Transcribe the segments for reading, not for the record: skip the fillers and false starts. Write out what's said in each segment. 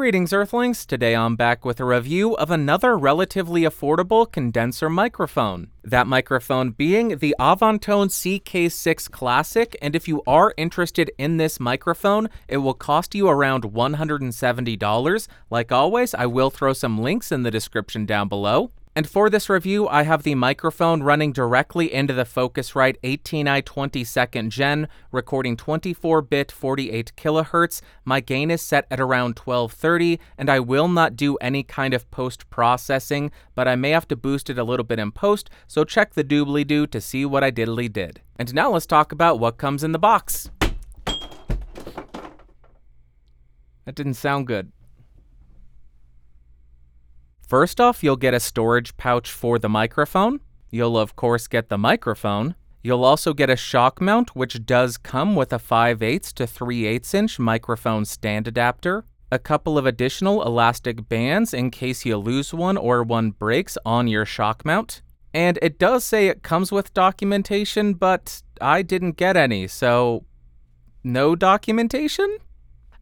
Greetings Earthlings, today I'm back with a review of another relatively affordable condenser microphone. That microphone being the Avantone CK6 Classic, and if you are interested in this microphone, it will cost you around $170. Like always, I will throw some links in the description down below. And for this review, I have the microphone running directly into the Focusrite 18i 22nd Gen, recording 24-bit 48 kHz. My gain is set at around 1230, and I will not do any kind of post-processing, but I may have to boost it a little bit in post, so check the doobly-doo to see what I diddly did. And now let's talk about what comes in the box. That didn't sound good. First off, you'll get a storage pouch for the microphone. You'll of course get the microphone. You'll also get a shock mount, which does come with a 5/8 to 3/8 inch microphone stand adapter, a couple of additional elastic bands in case you lose one or one breaks on your shock mount. And it does say it comes with documentation, but I didn't get any, so no documentation?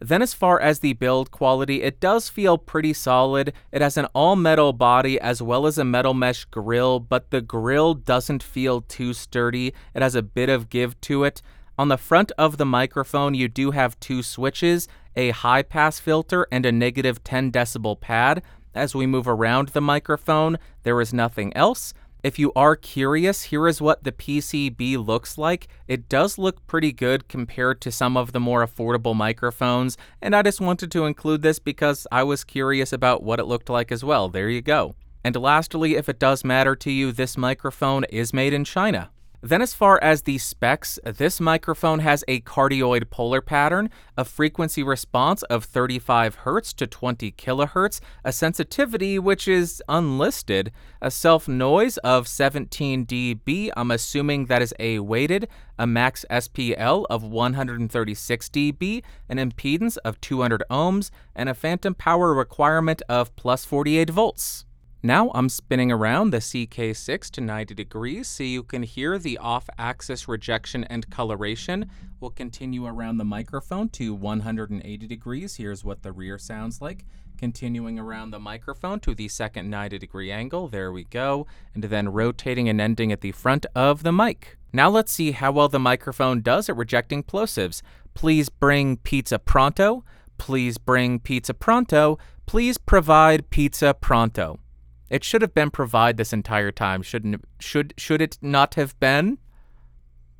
Then as far as the build quality, it does feel pretty solid. It has an all-metal body as well as a metal mesh grill, but the grill doesn't feel too sturdy. It has a bit of give to it. On the front of the microphone, you do have two switches, a high-pass filter and a negative 10 decibel pad. As we move around the microphone, there is nothing else. If you are curious, here is what the PCB looks like. It does look pretty good compared to some of the more affordable microphones, and I just wanted to include this because I was curious about what it looked like as well. There you go. And lastly, if it does matter to you, this microphone is made in China. Then as far as the specs, this microphone has a cardioid polar pattern, a frequency response of 35 Hz to 20 kHz, a sensitivity which is unlisted, a self-noise of 17 dB, I'm assuming that is A-weighted, a max SPL of 136 dB, an impedance of 200 ohms, and a phantom power requirement of plus 48 volts. Now I'm spinning around the CK6 to 90 degrees so you can hear the off-axis rejection and coloration. We'll continue around the microphone to 180 degrees. Here's what the rear sounds like. Continuing around the microphone to the second 90 degree angle. There we go. And then rotating and ending at the front of the mic. Now let's see how well the microphone does at rejecting plosives. Please bring pizza pronto. Please bring pizza pronto. Please provide pizza pronto. It should have been provide this entire time, should it not have been?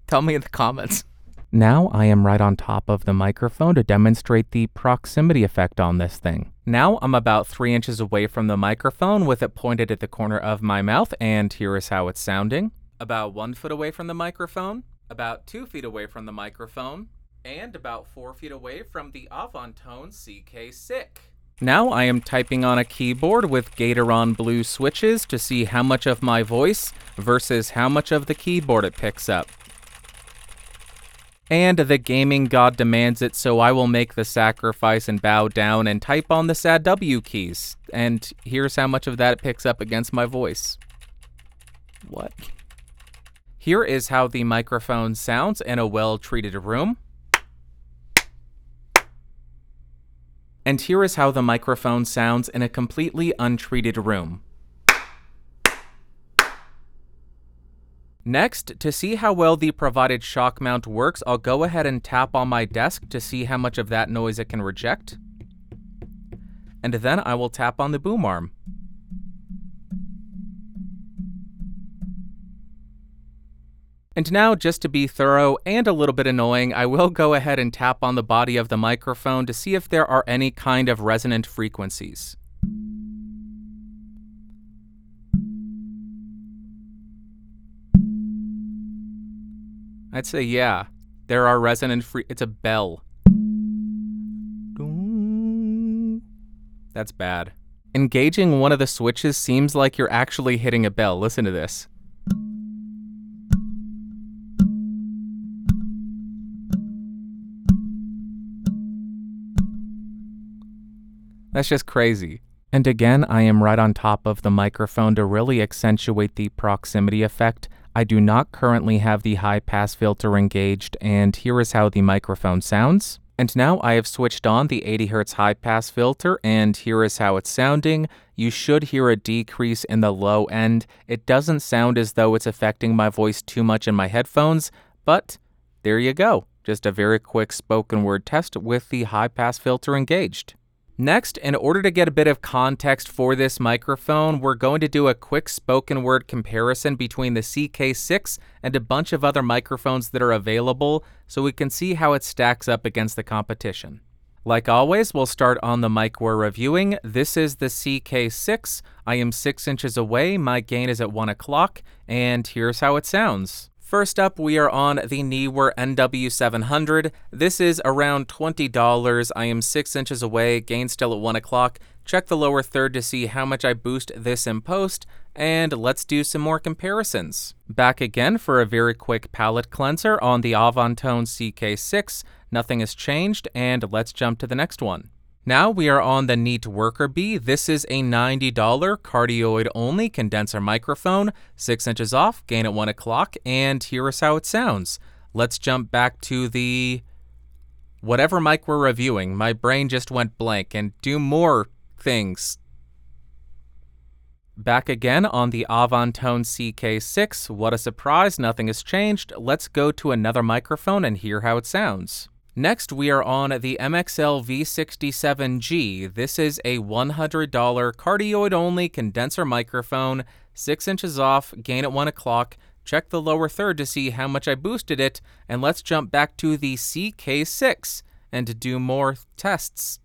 Tell me in the comments. Now I am right on top of the microphone to demonstrate the proximity effect on this thing. Now I'm about 3 inches away from the microphone with it pointed at the corner of my mouth, and here is how it's sounding. About 1 foot away from the microphone, about 2 feet away from the microphone, and about 4 feet away from the Avantone CK6. Now I am typing on a keyboard with Gateron blue switches to see how much of my voice versus how much of the keyboard it picks up. And the gaming god demands it, so I will make the sacrifice and bow down and type on the sad W keys. And here's how much of that it picks up against my voice. What? Here is how the microphone sounds in a well-treated room. And here is how the microphone sounds in a completely untreated room. Next, to see how well the provided shock mount works, I'll go ahead and tap on my desk to see how much of that noise it can reject. And then I will tap on the boom arm. And now, just to be thorough and a little bit annoying, I will go ahead and tap on the body of the microphone to see if there are any kind of resonant frequencies. I'd say, yeah, there are resonant it's a bell. That's bad. Engaging one of the switches seems like you're actually hitting a bell. Listen to this. That's just crazy. And again, I am right on top of the microphone to really accentuate the proximity effect. I do not currently have the high pass filter engaged, and here is how the microphone sounds. And now I have switched on the 80Hz high-pass filter, and here is how it's sounding. You should hear a decrease in the low end. It doesn't sound as though it's affecting my voice too much in my headphones, but there you go. Just a very quick spoken word test with the high-pass filter engaged. Next, in order to get a bit of context for this microphone, we're going to do a quick spoken word comparison between the CK6 and a bunch of other microphones that are available so we can see how it stacks up against the competition. Like always, we'll start on the mic we're reviewing. This is the CK6. I am 6 inches away, my gain is at 1 o'clock, and here's how it sounds. First up, we are on the Neewer NW700. This is around $20. I am 6 inches away, gain still at 1 o'clock. Check the lower third to see how much I boost this in post, and let's do some more comparisons. Back again for a very quick palette cleanser on the Avantone CK6. Nothing has changed, and let's jump to the next one. Now we are on the Neat Worker B. This is a $90 cardioid-only condenser microphone, 6 inches off, gain at 1 o'clock, and here is how it sounds. Let's jump back to the whatever mic we're reviewing. My brain just went blank, and do more things. Back again on the Avantone CK6. What a surprise, nothing has changed. Let's go to another microphone and hear how it sounds. Next, we are on the MXL V67G. This is a $100 cardioid-only condenser microphone, 6 inches off, gain at 1 o'clock. Check the lower third to see how much I boosted it, and let's jump back to the CK6 and to do more tests.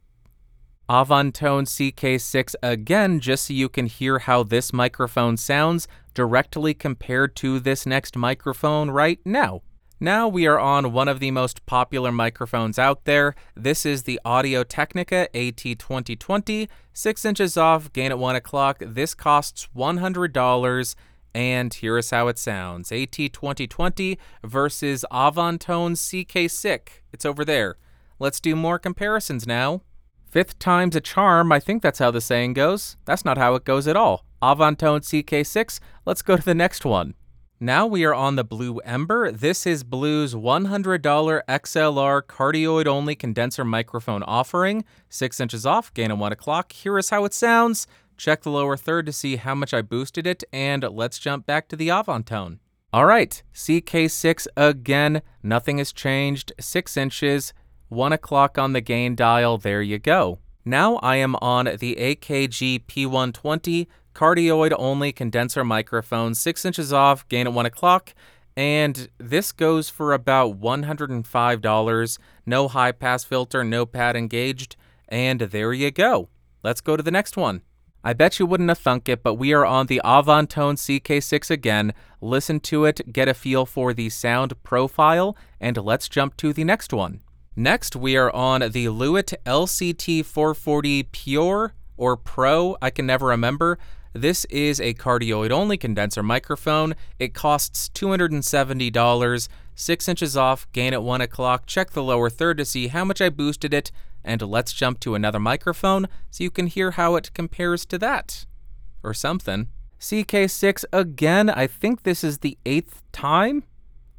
Avantone CK6 again, just so you can hear how this microphone sounds directly compared to this next microphone right now. Now we are on one of the most popular microphones out there. This is the Audio Technica AT2020, 6 inches off, gain at 1 o'clock. This costs $100, and here is how it sounds. AT2020 versus Avantone CK6. It's over there. Let's do more comparisons now. Fifth time's a charm. I think that's how the saying goes. That's not how it goes at all. Avantone CK6, let's go to the next one. Now we are on the Blue Ember. This is Blue's $100 XLR cardioid-only condenser microphone offering. 6 inches off, gain at 1 o'clock. Here is how it sounds. Check the lower third to see how much I boosted it, and let's jump back to the Avantone. All right, CK6 again. Nothing has changed. 6 inches, 1 o'clock on the gain dial. There you go. Now I am on the AKG P120 cardioid-only condenser microphone, 6 inches off, gain at 1 o'clock, and this goes for about $105. No high-pass filter, no pad engaged, and there you go. Let's go to the next one. I bet you wouldn't have thunk it, but we are on the Avantone CK6 again. Listen to it, get a feel for the sound profile, and let's jump to the next one. Next, we are on the Lewitt LCT440 Pure or Pro, I can never remember. This is a cardioid-only condenser microphone. It costs $270, 6 inches off, gain at 1 o'clock. Check the lower third to see how much I boosted it, and let's jump to another microphone so you can hear how it compares to that. Or something. CK6 again, I think this is the 8th time.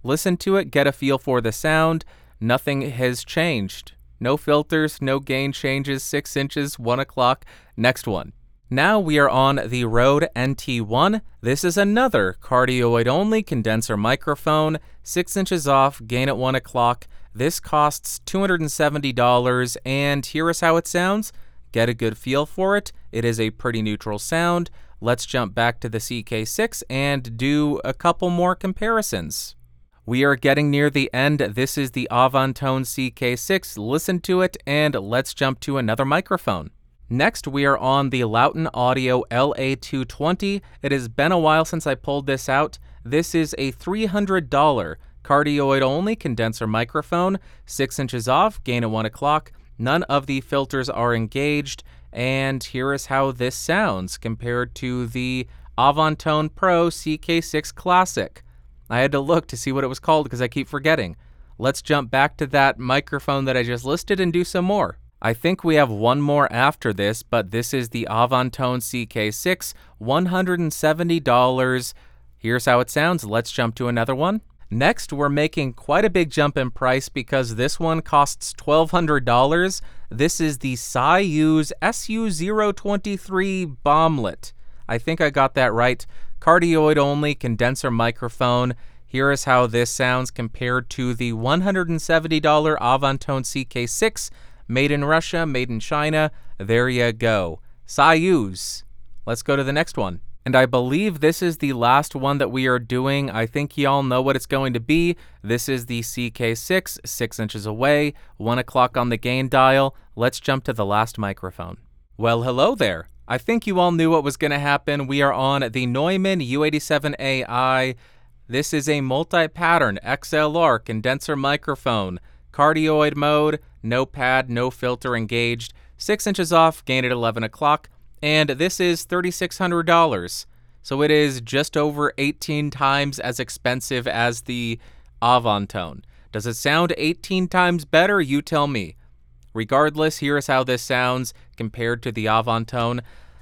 Listen to it, get a feel for the sound. Nothing has changed. No filters, no gain changes, 6 inches, 1 o'clock, next one. Now we are on the Rode NT1. This is another cardioid-only condenser microphone, 6 inches off, gain at 1 o'clock. This costs $270, and here is how it sounds. Get a good feel for it. It is a pretty neutral sound. Let's jump back to the CK6 and do a couple more comparisons. We are getting near the end. This is the Avantone CK6. Listen to it, and let's jump to another microphone. Next, we are on the Lauten Audio LA220. It has been a while since I pulled this out. This is a $300 cardioid-only condenser microphone, 6 inches off, gain at 1 o'clock. None of the filters are engaged, and here is how this sounds compared to the Avantone Pro CK6 Classic. I had to look to see what it was called because I keep forgetting. Let's jump back to that microphone that I just listed and do some more. I think we have one more after this, but this is the Avantone CK6, $170. Here's how it sounds. Let's jump to another one. Next, we're making quite a big jump in price because this one costs $1,200. This is the Soyuz SU023 Bomblet. I think I got that right. Cardioid only, condenser microphone. Here is how this sounds compared to the $170 Avantone CK6, made in Russia, made in China. There you go. Soyuz. Let's go to the next one. And I believe this is the last one that we are doing. I think y'all know what it's going to be. This is the CK6, 6 inches away, 1 o'clock on the gain dial. Let's jump to the last microphone. Well, hello there. I think you all knew what was going to happen. We are on the Neumann U87 AI. This is a multi-pattern XLR condenser microphone. Cardioid mode, no pad, no filter engaged. 6 inches off, gain at 11 o'clock. And this is $3,600, so it is just over 18 times as expensive as the Avantone. Does it sound 18 times better? You tell me. Regardless, here is how this sounds compared to the Avantone.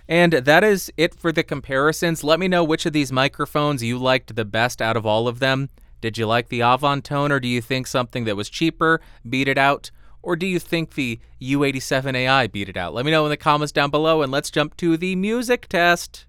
And that is it for the comparisons. Let me know which of these microphones you liked the best out of all of them. Did you like the Avantone, or do you think something that was cheaper beat it out? Or do you think the U87 AI beat it out? Let me know in the comments down below, and let's jump to the music test.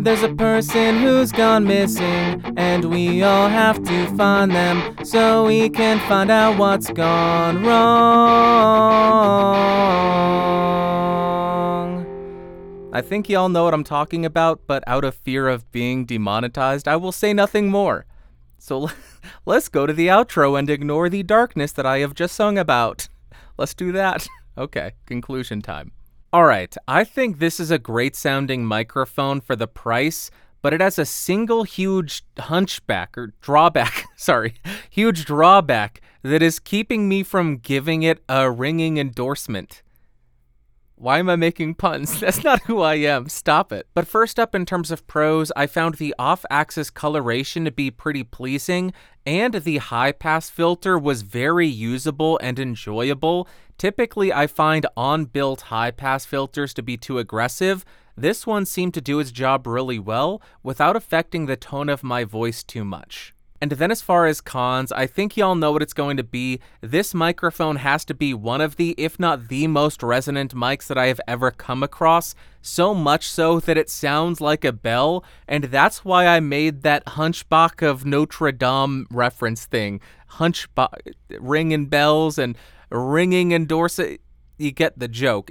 There's a person who's gone missing, and we all have to find them so we can find out what's gone wrong. I think y'all know what I'm talking about, but out of fear of being demonetized, I will say nothing more. So let's go to the outro and ignore the darkness that I have just sung about. Let's do that. Okay, conclusion time. Alright, I think this is a great sounding microphone for the price, but it has a single huge drawback that is keeping me from giving it a ringing endorsement. Why am I making puns? That's not who I am. Stop it. But first up, in terms of pros, I found the off-axis coloration to be pretty pleasing, and the high-pass filter was very usable and enjoyable. Typically, I find on-built high-pass filters to be too aggressive. This one seemed to do its job really well without affecting the tone of my voice too much. And then as far as cons, I think y'all know what it's going to be. This microphone has to be one of the, if not the most resonant mics that I have ever come across, so much so that it sounds like a bell, and that's why I made that Hunchback of Notre Dame reference thing. Hunchback, ringing bells and ringing endorser, you get the joke.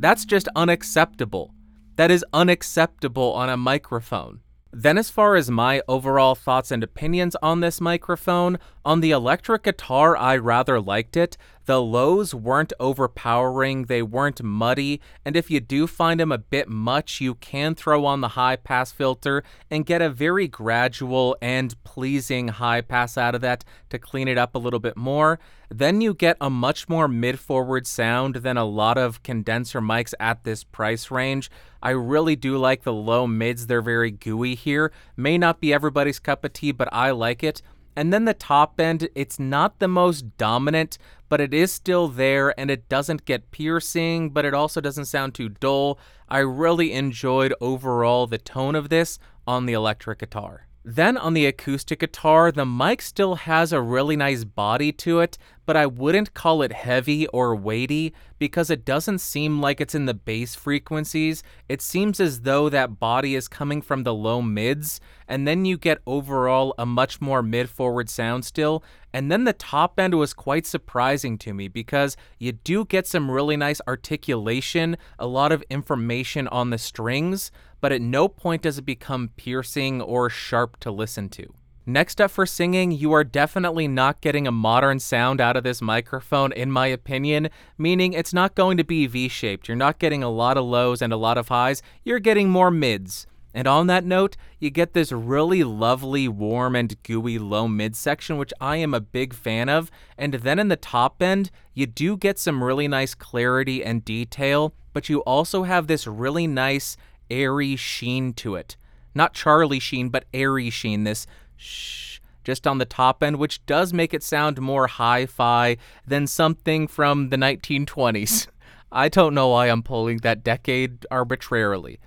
That's just unacceptable. That is unacceptable on a microphone. Then as far as my overall thoughts and opinions on this microphone, on the electric guitar, I rather liked it. The lows weren't overpowering, they weren't muddy, and if you do find them a bit much, you can throw on the high pass filter and get a very gradual and pleasing high pass out of that to clean it up a little bit more. Then you get a much more mid-forward sound than a lot of condenser mics at this price range. I really do like the low mids, they're very gooey here. May not be everybody's cup of tea, but I like it. And then the top end, it's not the most dominant, but it is still there, and it doesn't get piercing, but it also doesn't sound too dull. I really enjoyed overall the tone of this on the electric guitar. Then on the acoustic guitar, the mic still has a really nice body to it, but I wouldn't call it heavy or weighty because it doesn't seem like it's in the bass frequencies. It seems as though that body is coming from the low mids, and then you get overall a much more mid-forward sound still. And then the top end was quite surprising to me because you do get some really nice articulation, a lot of information on the strings, but at no point does it become piercing or sharp to listen to. Next up for singing, you are definitely not getting a modern sound out of this microphone, in my opinion, meaning it's not going to be V-shaped. You're not getting a lot of lows and a lot of highs, you're getting more mids. And on that note, you get this really lovely, warm, and gooey low mid section, which I am a big fan of. And then in the top end, you do get some really nice clarity and detail, but you also have this really nice airy sheen to it. Not Charlie Sheen, but airy sheen, this shh, just on the top end, which does make it sound more hi-fi than something from the 1920s. I don't know why I'm pulling that decade arbitrarily.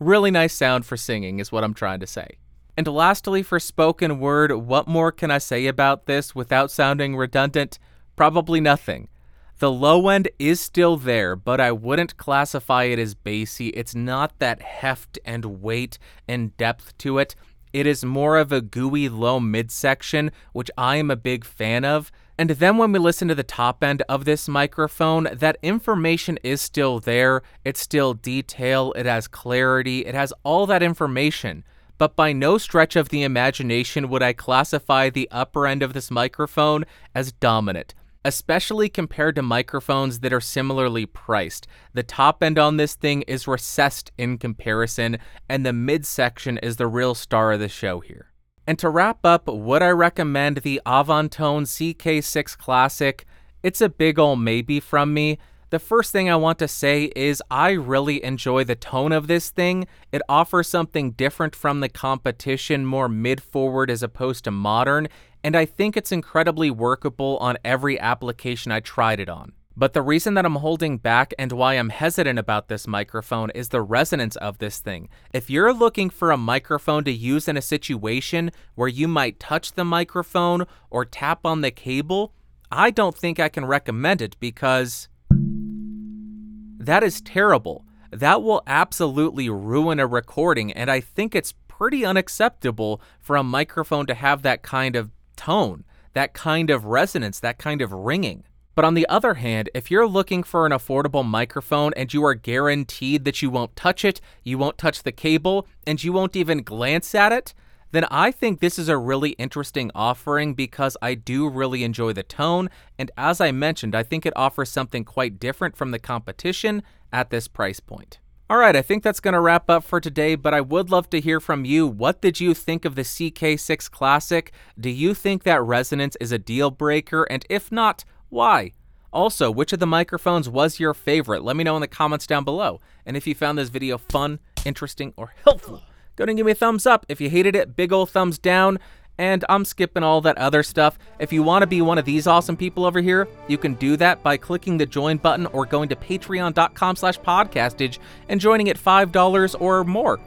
Really nice sound for singing is what I'm trying to say. And lastly, for spoken word, what more can I say about this without sounding redundant? Probably nothing. The low end is still there, but I wouldn't classify it as bassy. It's not that heft and weight and depth to it. It is more of a gooey low midsection, which I am a big fan of. And then when we listen to the top end of this microphone, that information is still there. It's still detail, it has clarity, it has all that information. But by no stretch of the imagination would I classify the upper end of this microphone as dominant, especially compared to microphones that are similarly priced. The top end on this thing is recessed in comparison, and the midsection is the real star of the show here. And to wrap up, would I recommend the Avantone CK6 Classic? It's a big ol' maybe from me. The first thing I want to say is I really enjoy the tone of this thing. It offers something different from the competition, more mid-forward as opposed to modern, and I think it's incredibly workable on every application I tried it on. But the reason that I'm holding back and why I'm hesitant about this microphone is the resonance of this thing. If you're looking for a microphone to use in a situation where you might touch the microphone or tap on the cable, I don't think I can recommend it because that is terrible. That will absolutely ruin a recording, and I think it's pretty unacceptable for a microphone to have that kind of tone, that kind of resonance, that kind of ringing. But on the other hand, if you're looking for an affordable microphone and you are guaranteed that you won't touch it, you won't touch the cable, and you won't even glance at it, then I think this is a really interesting offering because I do really enjoy the tone, and as I mentioned, I think it offers something quite different from the competition at this price point. Alright, I think that's going to wrap up for today, but I would love to hear from you. What did you think of the CK6 Classic? Do you think that resonance is a deal breaker? And if not, why? Also, which of the microphones was your favorite? Let me know in the comments down below. And if you found this video fun, interesting, or helpful, go ahead and give me a thumbs up. If you hated it, big ol' thumbs down. And I'm skipping all that other stuff. If you want to be one of these awesome people over here, you can do that by clicking the join button or going to patreon.com/podcastage and joining at $5 or more.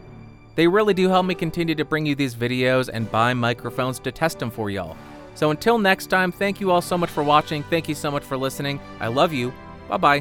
They really do help me continue to bring you these videos and buy microphones to test them for y'all. So until next time, thank you all so much for watching. Thank you so much for listening. I love you. Bye-bye.